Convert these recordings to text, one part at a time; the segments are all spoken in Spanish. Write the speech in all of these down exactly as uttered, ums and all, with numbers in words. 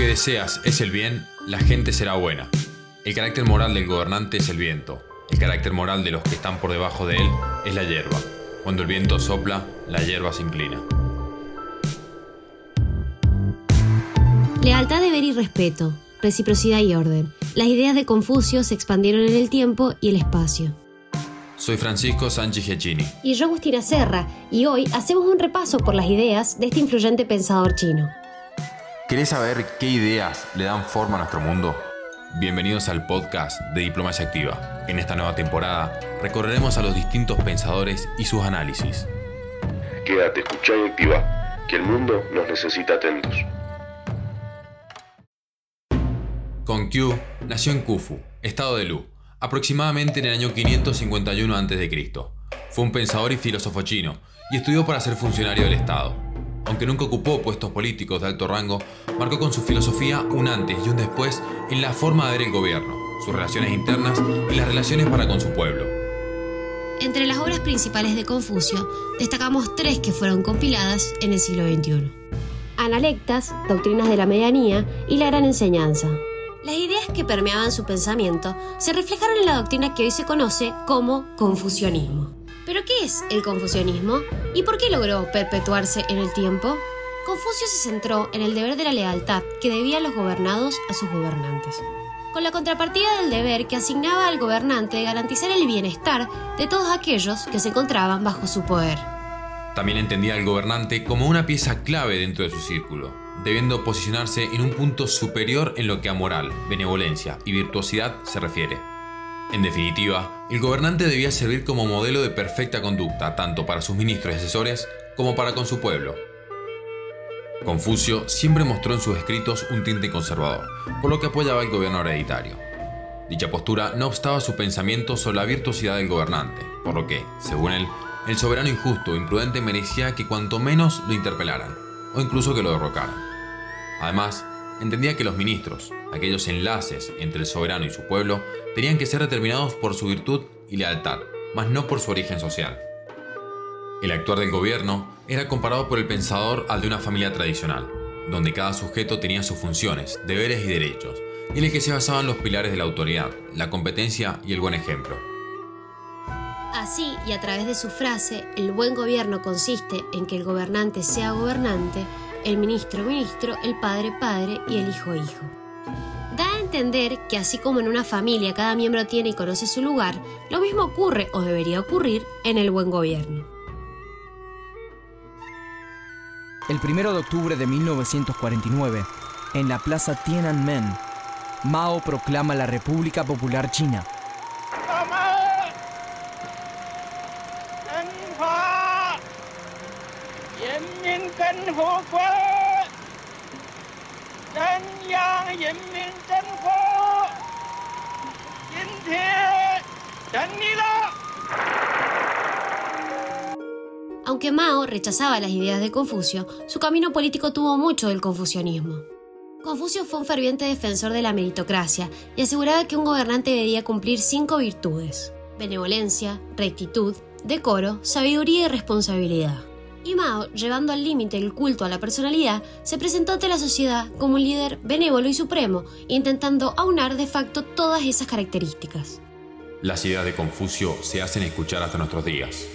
que deseas es el bien, la gente será buena. El carácter moral del gobernante es el viento. El carácter moral de los que están por debajo de él es la hierba. Cuando el viento sopla, la hierba se inclina. Lealtad, deber y respeto, reciprocidad y orden. Las ideas de Confucio se expandieron en el tiempo y el espacio. Soy Francisco Sanchi Giacchini. Y yo, Agustina Serra, y hoy hacemos un repaso por las ideas de este influyente pensador chino. ¿Querés saber qué ideas le dan forma a nuestro mundo? Bienvenidos al podcast de Diplomacia Activa. En esta nueva temporada recorreremos a los distintos pensadores y sus análisis. Quédate, escuchá y activa, que el mundo nos necesita atentos. Confucio nació en Kufu, estado de Lu, aproximadamente en el año quinientos cincuenta y uno antes de Cristo Fue un pensador y filósofo chino y estudió para ser funcionario del Estado. Aunque nunca ocupó puestos políticos de alto rango, marcó con su filosofía un antes y un después en la forma de ver el gobierno, sus relaciones internas y las relaciones para con su pueblo. Entre las obras principales de Confucio, destacamos tres que fueron compiladas en el siglo veintiuno. Analectas, Doctrinas de la Medianía y la Gran Enseñanza. Las ideas que permeaban su pensamiento se reflejaron en la doctrina que hoy se conoce como confucianismo. ¿Pero qué es el confucianismo? ¿Y por qué logró perpetuarse en el tiempo? Confucio se centró en el deber de la lealtad que debían los gobernados a sus gobernantes, con la contrapartida del deber que asignaba al gobernante de garantizar el bienestar de todos aquellos que se encontraban bajo su poder. También entendía al gobernante como una pieza clave dentro de su círculo, debiendo posicionarse en un punto superior en lo que a moral, benevolencia y virtuosidad se refiere. En definitiva, el gobernante debía servir como modelo de perfecta conducta tanto para sus ministros y asesores como para con su pueblo. Confucio siempre mostró en sus escritos un tinte conservador, por lo que apoyaba el gobierno hereditario. Dicha postura no obstaba su pensamiento sobre la virtuosidad del gobernante, por lo que, según él, el soberano injusto e imprudente merecía que cuanto menos lo interpelaran, o incluso que lo derrocaran. Además, entendía que los ministros, aquellos enlaces entre el soberano y su pueblo, tenían que ser determinados por su virtud y lealtad, mas no por su origen social. El actuar del gobierno era comparado por el pensador al de una familia tradicional, donde cada sujeto tenía sus funciones, deberes y derechos, y en el que se basaban los pilares de la autoridad, la competencia y el buen ejemplo. Así, y a través de su frase, el buen gobierno consiste en que el gobernante sea gobernante, el ministro, ministro, el padre, padre y el hijo, hijo. Da a entender que así como en una familia cada miembro tiene y conoce su lugar, lo mismo ocurre o debería ocurrir en el buen gobierno. El primero de octubre de mil novecientos cuarenta y nueve, en la Plaza Tiananmen, Mao proclama la República Popular China. Aunque Mao rechazaba las ideas de Confucio, su camino político tuvo mucho del confucianismo. Confucio fue un ferviente defensor de la meritocracia y aseguraba que un gobernante debía cumplir cinco virtudes: benevolencia, rectitud, decoro, sabiduría y responsabilidad. Y Mao, llevando al límite el culto a la personalidad, se presentó ante la sociedad como un líder benévolo y supremo, intentando aunar de facto todas esas características. Las ideas de Confucio se hacen escuchar hasta nuestros días.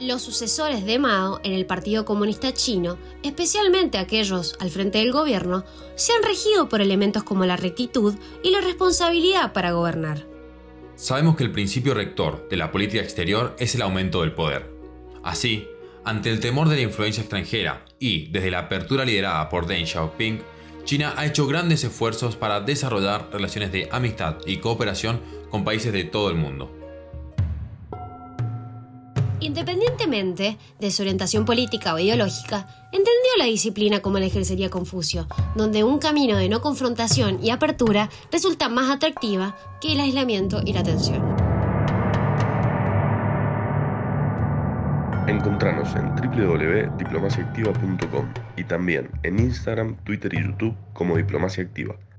Los sucesores de Mao en el Partido Comunista Chino, especialmente aquellos al frente del gobierno, se han regido por elementos como la rectitud y la responsabilidad para gobernar. Sabemos que el principio rector de la política exterior es el aumento del poder. Así, ante el temor de la influencia extranjera y desde la apertura liderada por Deng Xiaoping, China ha hecho grandes esfuerzos para desarrollar relaciones de amistad y cooperación con países de todo el mundo. Independientemente de su orientación política o ideológica, entendió la disciplina como la ejercería Confucio, donde un camino de no confrontación y apertura resulta más atractiva que el aislamiento y la tensión. Encontranos en doble u doble u doble u punto diplomacia activa punto com y también en Instagram, Twitter y YouTube como Diplomacia Activa.